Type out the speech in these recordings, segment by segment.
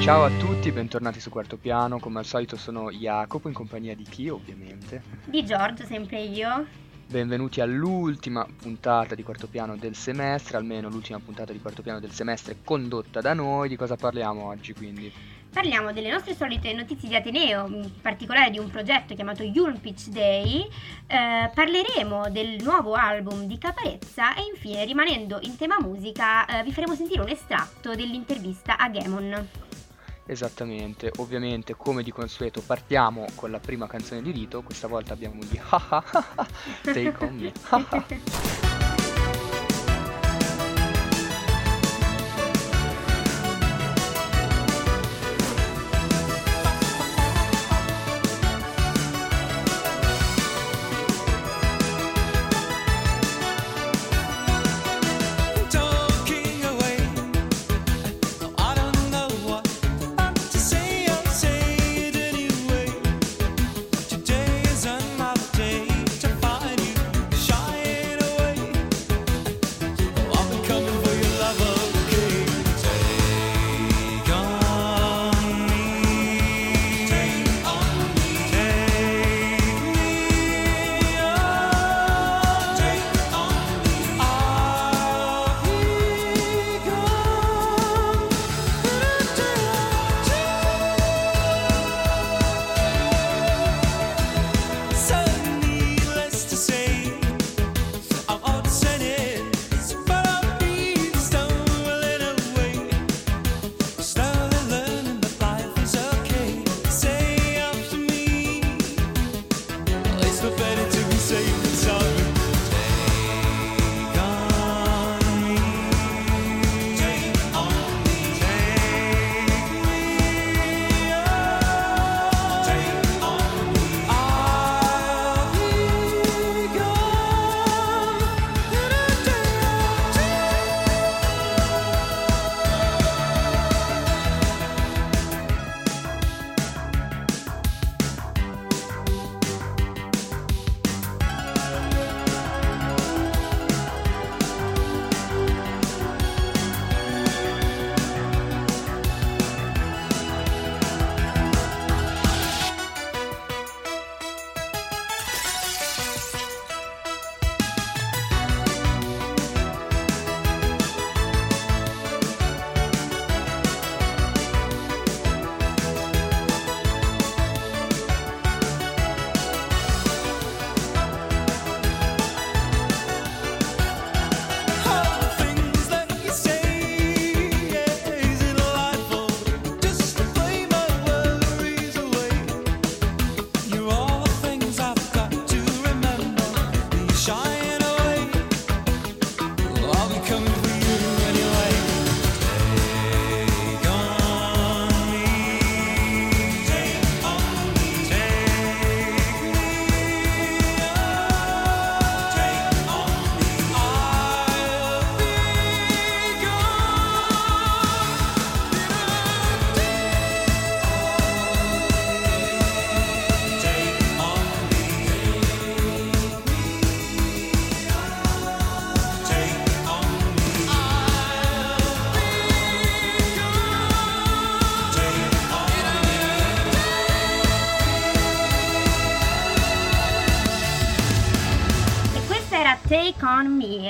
Ciao a tutti, bentornati su Quarto Piano, come al solito sono Jacopo, in compagnia di chi ovviamente? Di Giorgio, sempre io. Benvenuti all'ultima puntata di Quarto Piano del semestre, almeno l'ultima puntata di Quarto Piano del semestre condotta da noi. Di cosa parliamo oggi quindi? Parliamo delle nostre solite notizie di Ateneo, in particolare di un progetto chiamato Yuln Pitch Day, parleremo del nuovo album di Caparezza e infine, rimanendo in tema musica, vi faremo sentire un estratto dell'intervista a Gemon. Esattamente, ovviamente come di consueto partiamo con la prima canzone di rito, questa volta abbiamo gli Haha, Take On Me.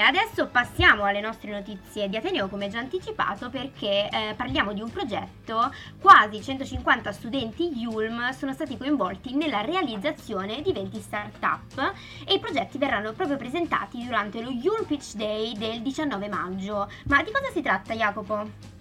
Adesso passiamo alle nostre notizie di Ateneo, come già anticipato, perché parliamo di un progetto. Quasi 150 studenti Yulm sono stati coinvolti nella realizzazione di 20 start-up e i progetti verranno proprio presentati durante lo Yuln Pitch Day del 19 maggio. Ma di cosa si tratta, Jacopo?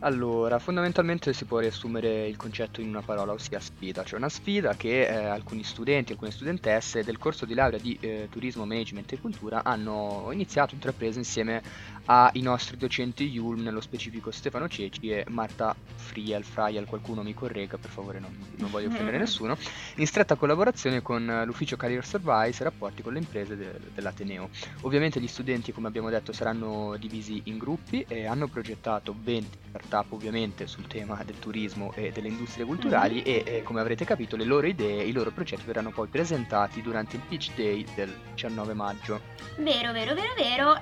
Allora, fondamentalmente si può riassumere il concetto in una parola, ossia sfida, cioè una sfida che alcuni studenti, alcune studentesse del corso di laurea di turismo, management e cultura hanno iniziato, intrapreso insieme ai nostri docenti Yulm, nello specifico Stefano Ceci e Marta Friel, qualcuno mi corregga per favore, non voglio offendere nessuno, in stretta collaborazione con l'ufficio Career Service e rapporti con le imprese dell'Ateneo. Ovviamente gli studenti, come abbiamo detto, saranno divisi in gruppi e hanno progettato 20 ovviamente sul tema del turismo e delle industrie culturali e come avrete capito le loro idee e i loro progetti verranno poi presentati durante il Pitch Day del 19 maggio. Vero.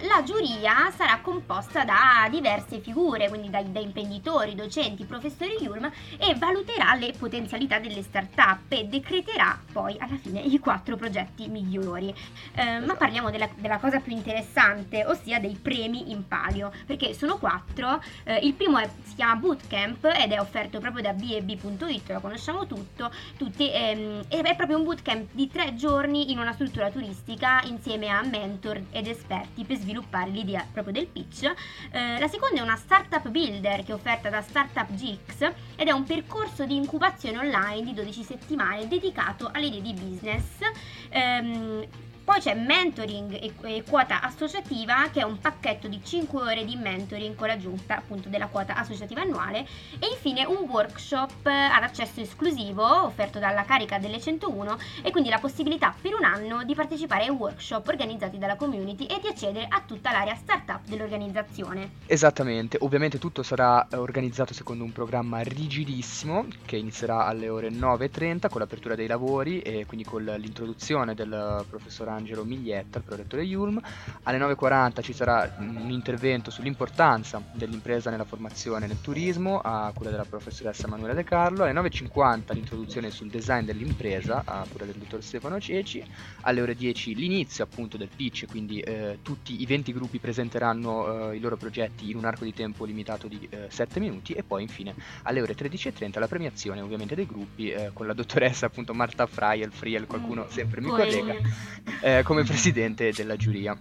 La giuria sarà composta da diverse figure, quindi da imprenditori, docenti, professori Yulm, e valuterà le potenzialità delle start-up e decreterà poi alla fine i 4 progetti migliori. Esatto. Ma parliamo della cosa più interessante, ossia dei premi in palio, perché sono 4. Il primo si chiama Bootcamp ed è offerto proprio da B&B.it, lo conosciamo tutti, è proprio un bootcamp di 3 giorni in una struttura turistica insieme a mentor ed esperti per sviluppare l'idea proprio del pitch. La seconda è una startup builder che è offerta da Startup GX ed è un percorso di incubazione online di 12 settimane dedicato alle idee di business. Poi c'è mentoring e quota associativa, che è un pacchetto di 5 ore di mentoring con l'aggiunta appunto della quota associativa annuale, e infine un workshop ad accesso esclusivo offerto dalla Carica delle 101 e quindi la possibilità per un anno di partecipare ai workshop organizzati dalla community e di accedere a tutta l'area startup dell'organizzazione. Esattamente, ovviamente tutto sarà organizzato secondo un programma rigidissimo che inizierà alle ore 9:30 con l'apertura dei lavori e quindi con l'introduzione del professor Angelo Miglietta, il prorettore Yulm. Alle 9:40 ci sarà un intervento sull'importanza dell'impresa nella formazione e nel turismo a cura della professoressa Manuela De Carlo. Alle 9:50 l'introduzione sul design dell'impresa a cura del dottor Stefano Ceci. Alle ore 10 l'inizio appunto del pitch, quindi tutti i 20 gruppi presenteranno i loro progetti in un arco di tempo limitato di 7 minuti e poi infine alle ore 13:30 la premiazione ovviamente dei gruppi con la dottoressa appunto Marta Friel, qualcuno sempre mi collega, come presidente della giuria.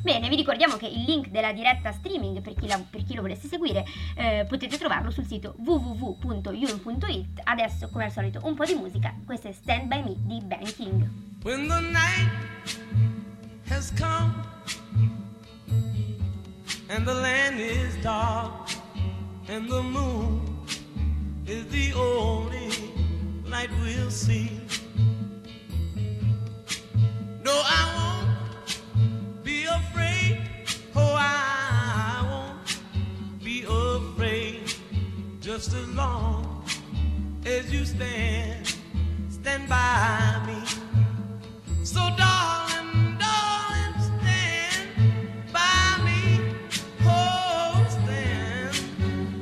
Bene, vi ricordiamo che il link della diretta streaming, per chi lo volesse seguire, potete trovarlo sul sito www.yulm.it. Adesso, come al solito, un po' di musica. Questa è Stand By Me di Ben E. King. When the night has come and the land is dark and the moon is the only light we'll see. No, I won't be afraid, oh, I won't be afraid, just as long as you stand by me. So darling, stand by me, oh, stand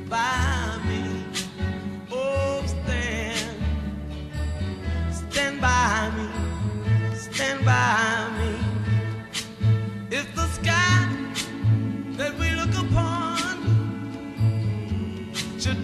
by me, oh, stand by me. Stand by me. It's the sky that we look upon should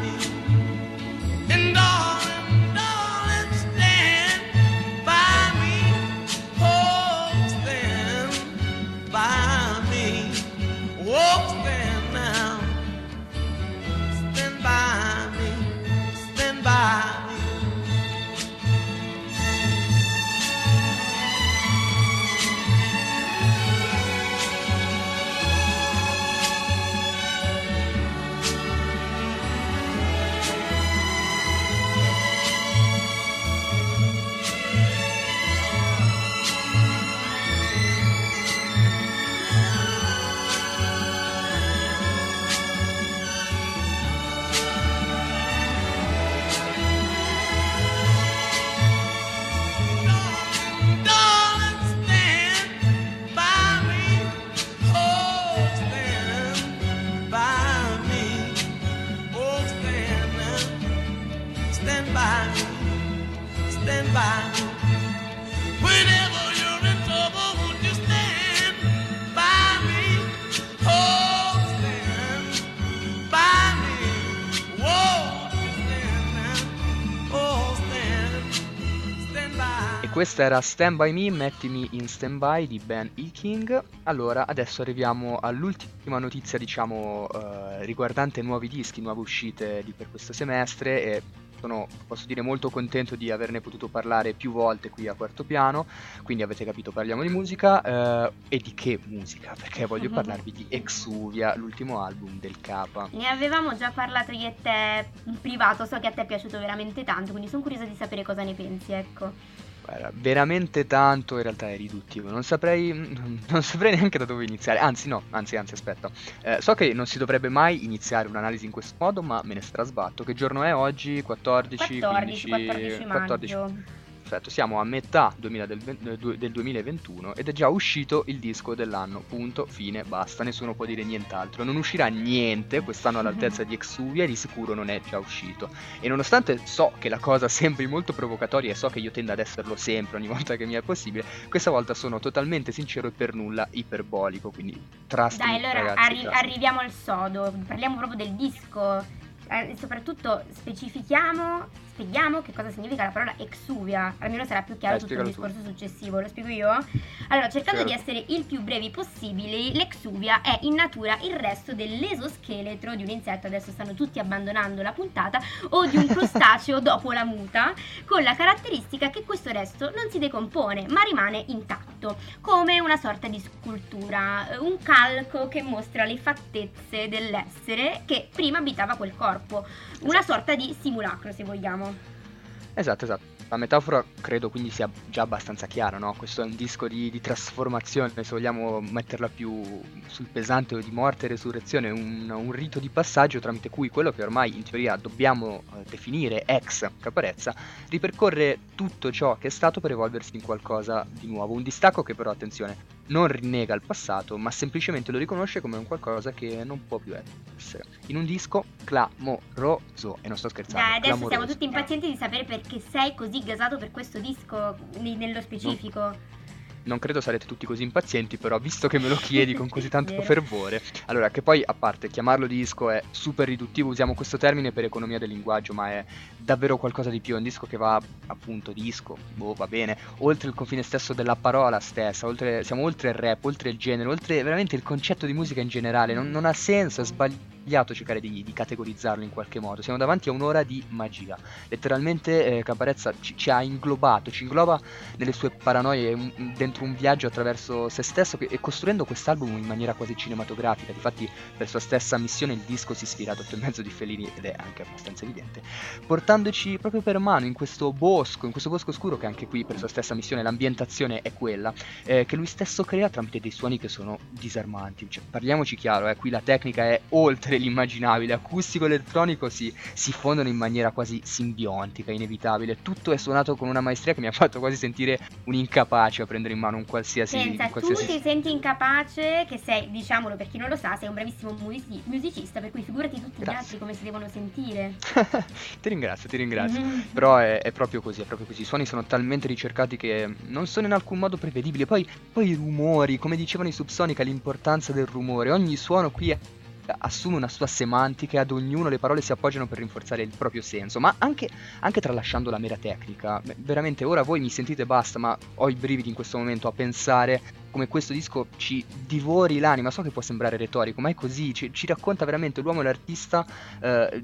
me. And darling, darling, stand by me. Oh, stand by me. Oh, stand now. Stand by me. Stand by me. Stand by me. Questa era Stand By Me, mettimi in stand by di Ben E. King. Allora, adesso arriviamo all'ultima notizia, diciamo, riguardante nuovi dischi, nuove uscite di per questo semestre, e sono, posso dire, molto contento di averne potuto parlare più volte qui a Quarto Piano. Quindi avete capito, parliamo di musica, e di che musica? Perché voglio parlarvi di Exuvia, l'ultimo album del Capa. Ne avevamo già parlato io e te in privato, so che a te è piaciuto veramente tanto, quindi sono curiosa di sapere cosa ne pensi, ecco. Veramente tanto, in realtà è riduttivo, non saprei neanche da dove iniziare, anzi aspetta, so che non si dovrebbe mai iniziare un'analisi in questo modo, ma me ne strasbatto. Che giorno è oggi? 14 maggio. Perfetto, siamo a metà del 2021 ed è già uscito il disco dell'anno, punto, fine, basta, nessuno può dire nient'altro. Non uscirà niente quest'anno all'altezza di Exuvia, di sicuro non è già uscito. E nonostante so che la cosa sembri molto provocatoria e so che io tendo ad esserlo sempre ogni volta che mi è possibile, questa volta sono totalmente sincero e per nulla iperbolico, quindi trust me, allora, ragazzi, arriviamo al sodo, parliamo proprio del disco. Soprattutto spieghiamo che cosa significa la parola Exuvia, almeno sarà più chiaro tutto il discorso successivo. Lo spiego io? Allora, cercando di essere il più brevi possibile, l'Exuvia è in natura il resto dell'esoscheletro di un insetto, adesso stanno tutti abbandonando la puntata, o di un crostaceo dopo la muta, con la caratteristica che questo resto non si decompone ma rimane intatto, come una sorta di scultura, un calco che mostra le fattezze dell'essere che prima abitava quel corpo. Una sorta di simulacro, se vogliamo. Esatto. La metafora credo quindi sia già abbastanza chiara, no? Questo è un disco di trasformazione, se vogliamo metterla più sul pesante, o di morte e resurrezione, un rito di passaggio tramite cui quello che ormai in teoria dobbiamo definire ex Caparezza ripercorre tutto ciò che è stato per evolversi in qualcosa di nuovo. Un distacco che però, attenzione, non rinnega il passato, ma semplicemente lo riconosce come un qualcosa che non può più essere. In un disco clamoroso, e non sto scherzando. Adesso clamoroso. Siamo tutti impazienti di sapere perché sei così gasato per questo disco nello specifico. Non credo sarete tutti così impazienti, però visto che me lo chiedi con così tanto fervore. Allora, che poi, a parte, chiamarlo disco è super riduttivo, usiamo questo termine per economia del linguaggio, ma è davvero qualcosa di più. È un disco che va, appunto, disco, va bene, oltre il confine stesso della parola stessa, siamo oltre il rap, oltre il genere, oltre veramente il concetto di musica in generale. Non ha senso, è sbagliato cercare di categorizzarlo in qualche modo. Siamo davanti a un'ora di magia, letteralmente. Caparezza ci ha inglobato, ci ingloba nelle sue paranoie, dentro un viaggio attraverso se stesso, e costruendo quest'album in maniera quasi cinematografica. Difatti, per sua stessa missione, il disco si ispira ad 8,5 di Fellini, ed è anche abbastanza evidente, portandoci proprio per mano in questo bosco oscuro, che anche qui per sua stessa missione l'ambientazione è quella che lui stesso crea tramite dei suoni che sono disarmanti. Cioè, parliamoci chiaro, qui la tecnica è oltre l'immaginabile, acustico e elettronico si fondono in maniera quasi simbiontica, inevitabile. Tutto è suonato con una maestria che mi ha fatto quasi sentire un incapace a prendere in mano un qualsiasi... Senza, tu ti senti incapace, che sei, diciamolo per chi non lo sa, sei un bravissimo musicista, per cui figurati tutti gli altri come si devono sentire. Ti ringrazio. Però è proprio così, i suoni sono talmente ricercati che non sono in alcun modo prevedibili. Poi i rumori, come dicevano i Subsonica, l'importanza del rumore. Ogni suono qui assume una sua semantica, e ad ognuno le parole si appoggiano per rinforzare il proprio senso, ma anche tralasciando la mera tecnica. Veramente, ora voi mi sentite, basta, ma ho i brividi in questo momento a pensare come questo disco ci divori l'anima. So che può sembrare retorico, ma è così, ci racconta veramente l'uomo e l'artista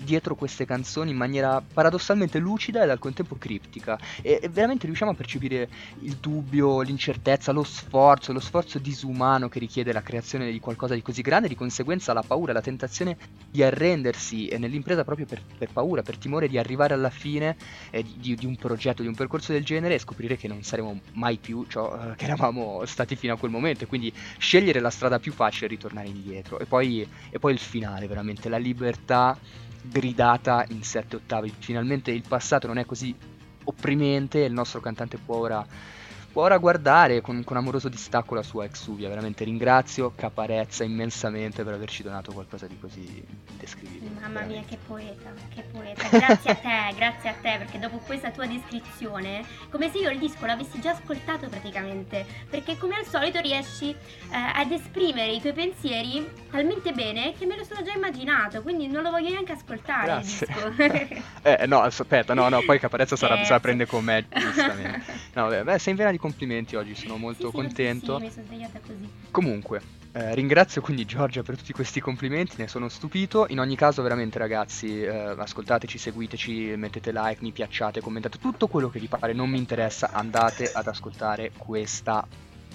dietro queste canzoni in maniera paradossalmente lucida e al contempo criptica, e veramente riusciamo a percepire il dubbio, l'incertezza, lo sforzo disumano che richiede la creazione di qualcosa di così grande, e di conseguenza la paura, la tentazione di arrendersi nell'impresa proprio per paura, per timore di arrivare alla fine di un progetto, di un percorso del genere, e scoprire che non saremo mai più ciò che eravamo stati fino a quel momento, e quindi scegliere la strada più facile e ritornare indietro. E poi il finale, veramente la libertà gridata in 7 ottavi. Finalmente il passato non è così opprimente, e il nostro cantante può ora ora guardare con amoroso distacco la sua Exuvia. Veramente ringrazio Caparezza immensamente per averci donato qualcosa di così indescrivibile. Mamma mia, che poeta. Grazie a te, perché dopo questa tua descrizione, come se io il disco l'avessi già ascoltato praticamente, perché come al solito riesci ad esprimere i tuoi pensieri talmente bene che me lo sono già immaginato, quindi non lo voglio neanche ascoltare. Grazie. Il disco. No, aspetta, no, poi Caparezza se la prende con me, giustamente. No, beh, sei in vena di complimenti oggi, sono molto contento. Sì, mi sono svegliata così. Comunque, ringrazio quindi Giorgia per tutti questi complimenti, ne sono stupito. In ogni caso, veramente ragazzi, ascoltateci, seguiteci, mettete like, mi piacciate, commentate, tutto quello che vi pare, non mi interessa, andate ad ascoltare questa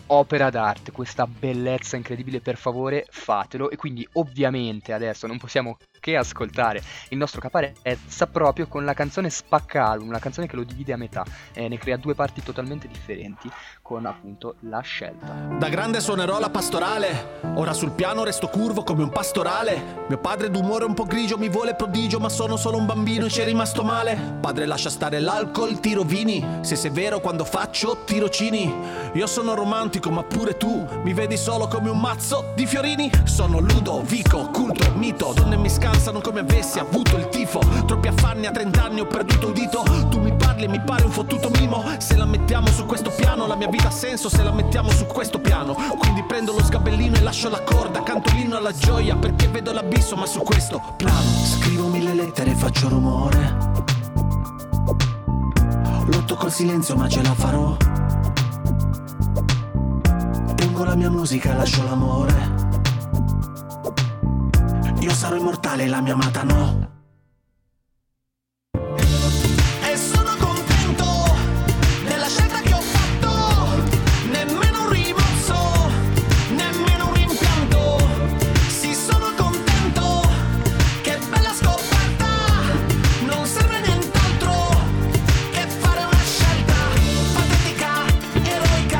opera d'arte, questa bellezza incredibile, per favore fatelo. E quindi ovviamente adesso non possiamo che ascoltare il nostro Caparezza proprio con la canzone Spaccalum, una canzone che lo divide a metà, ne crea due parti totalmente differenti con appunto la scelta. Da grande suonerò la pastorale, ora sul piano resto curvo come un pastorale, mio padre d'umore un po' grigio mi vuole prodigio, ma sono solo un bambino e c'è rimasto male, padre lascia stare l'alcol, ti rovini, sei severo quando faccio tirocini, io sono romantico ma pure tu mi vedi solo come un mazzo di fiorini. Sono Ludovico, culto, mito, donne mi scalzano come avessi avuto il tifo, troppi affanni a 30 anni ho perduto un dito, tu mi parli e mi pare un fottuto mimo, se la mettiamo su questo piano la mia vita ha senso, se la mettiamo su questo piano, quindi prendo lo sgabellino e lascio la corda, cantolino alla gioia perché vedo l'abisso ma su questo piano, scrivo 1000 lettere e faccio rumore, lotto col silenzio ma ce la farò, la mia musica lascio l'amore, io sarò immortale, la mia amata no. E sono contento della scelta che ho fatto, nemmeno un rimorso, nemmeno un rimpianto, sì sono contento, che bella scoperta, non serve nient'altro che fare una scelta patetica, eroica,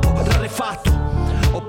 rarefatto, ho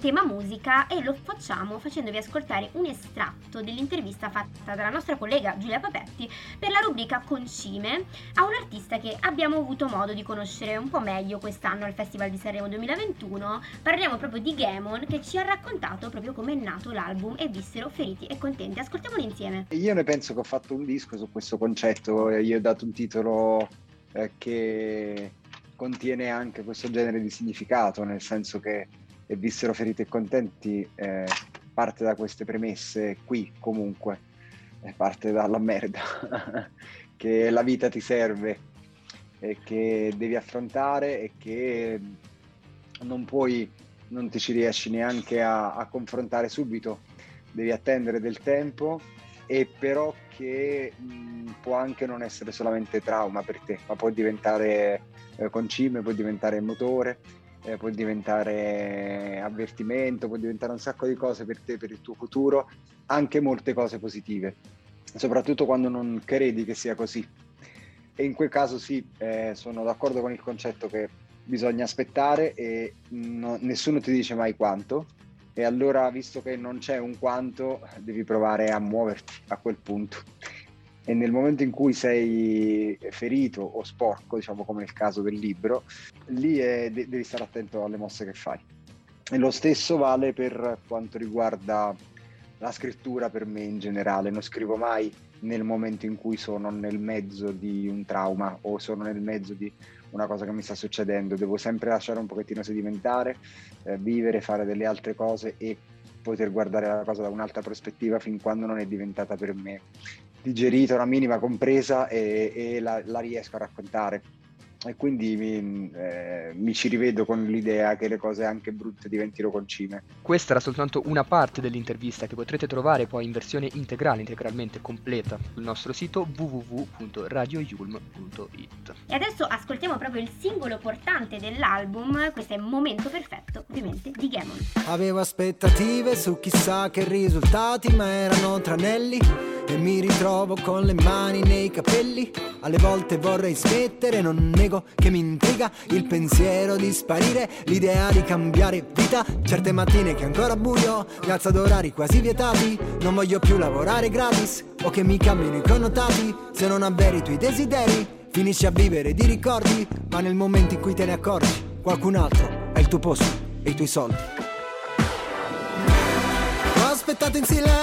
Tema musica, e lo facciamo facendovi ascoltare un estratto dell'intervista fatta dalla nostra collega Giulia Papetti per la rubrica rubrica Concime a un artista che abbiamo avuto modo di conoscere un po' meglio quest'anno al Festival di Sanremo 2021. Parliamo proprio di Gemon, che ci ha raccontato proprio come è nato l'album e vissero feriti e contenti. Ascoltiamolo insieme. Io ne penso che ho fatto un disco su questo concetto, io ho dato un titolo che contiene anche questo genere di significato, nel senso che e vissero feriti e contenti parte da queste premesse qui, comunque parte dalla merda che la vita ti serve e che devi affrontare e che non puoi, non ti ci riesci neanche a confrontare subito, devi attendere del tempo, e però che può anche non essere solamente trauma per te, ma può diventare concime, può diventare motore, può diventare avvertimento, può diventare un sacco di cose per te, per il tuo futuro, anche molte cose positive, soprattutto quando non credi che sia così. E in quel caso sì, sono d'accordo con il concetto che bisogna aspettare e nessuno ti dice mai quanto, e allora, visto che non c'è un quanto, devi provare a muoverti a quel punto. E nel momento in cui sei ferito o sporco, diciamo come nel caso del libro, lì devi stare attento alle mosse che fai. E lo stesso vale per quanto riguarda la scrittura per me in generale. Non scrivo mai nel momento in cui sono nel mezzo di un trauma o sono nel mezzo di una cosa che mi sta succedendo. Devo sempre lasciare un pochettino sedimentare, vivere, fare delle altre cose e poter guardare la cosa da un'altra prospettiva fin quando non è diventata per me digerita, una minima compresa, e la riesco a raccontare. E quindi mi ci rivedo con l'idea che le cose anche brutte diventino concime. Questa era soltanto una parte dell'intervista, che potrete trovare poi in versione integralmente completa sul nostro sito www.radioyulm.it. E adesso ascoltiamo proprio il singolo portante dell'album, questo è Momento Perfetto, ovviamente di Gemon. Avevo aspettative su chissà che risultati, ma erano tranelli e mi ritrovo con le mani nei capelli. Alle volte vorrei smettere, non nego che mi intriga il pensiero di sparire, l'idea di cambiare vita. Certe mattine che ancora buio, mi alzo ad orari quasi vietati. Non voglio più lavorare gratis o che mi cambino i connotati. Se non avveri i tuoi desideri, finisci a vivere di ricordi. Ma nel momento in cui te ne accorgi, qualcun altro è il tuo posto e i tuoi soldi. Ho aspettato in silenzio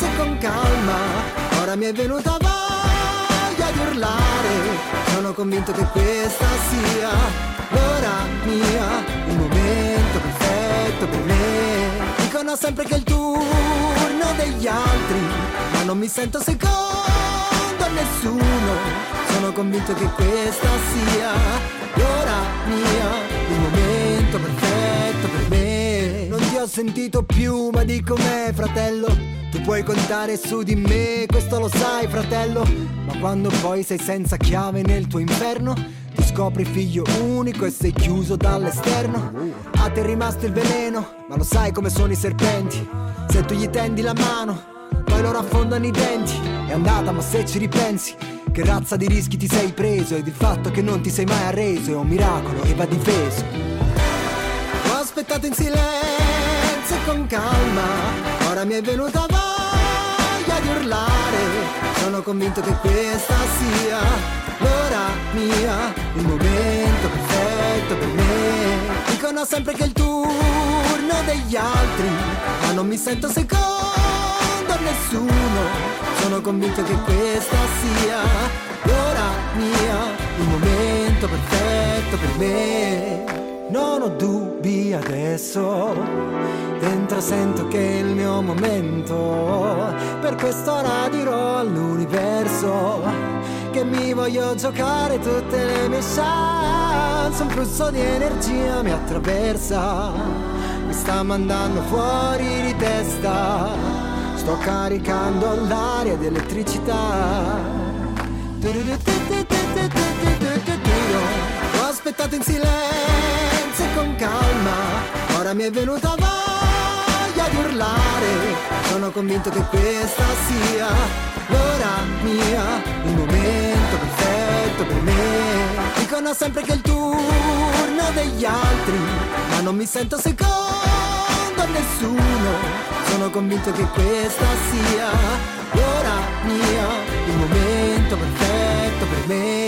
e con calma, ora mi è venuta voglia di urlare. Sono convinto che questa sia l'ora mia, il momento perfetto per me. Dicono sempre che è il turno degli altri, ma non mi sento secondo a nessuno. Sono convinto che questa sia l'ora mia, il momento perfetto per me. Non ti ho sentito più, ma di com'è, fratello. Tu puoi contare su di me, questo lo sai, fratello. Ma quando poi sei senza chiave nel tuo inferno, ti scopri figlio unico e sei chiuso dall'esterno. A te è rimasto il veleno, ma lo sai come sono i serpenti. Se tu gli tendi la mano, poi loro affondano i denti. È andata, ma se ci ripensi, che razza di rischi ti sei preso, ed il fatto che non ti sei mai arreso è un miracolo e va difeso. Ho aspettato in silenzio e con calma, ora mi è venuta voglia di urlare. Sono convinto che questa sia l'ora mia, il momento perfetto per me. Dicono sempre che è il turno degli altri, ma non mi sento secondo a nessuno. Sono convinto che questa sia l'ora mia, il momento perfetto per me. Non ho dubbi adesso, dentro sento che è il mio momento. Per quest'ora dirò all'universo che mi voglio giocare tutte le mie chance. Un flusso di energia mi attraversa, mi sta mandando fuori di testa. Sto caricando l'aria ed elettricità. Ho aspettato in silenzio con calma, ora mi è venuta voglia di urlare. Sono convinto che questa sia l'ora mia, il momento perfetto per me. Dicono sempre che è il turno degli altri, ma non mi sento secondo a nessuno. Sono convinto che questa sia l'ora mia, il momento momento perfetto per me.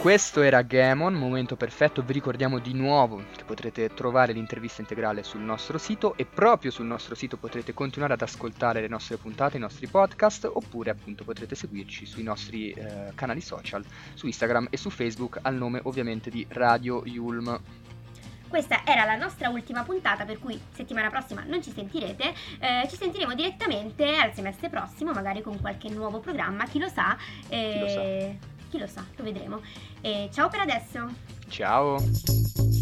Questo era Gemon, momento perfetto. Vi ricordiamo di nuovo che potrete trovare l'intervista integrale sul nostro sito, e proprio sul nostro sito potrete continuare ad ascoltare le nostre puntate, i nostri podcast, oppure appunto potrete seguirci sui nostri canali social, su Instagram e su Facebook al nome ovviamente di Radio Yulm. Questa era la nostra ultima puntata, per cui settimana prossima non ci sentirete, ci sentiremo direttamente al semestre prossimo, magari con qualche nuovo programma, chi lo sa. Chi lo sa, lo vedremo. Ciao per adesso. Ciao.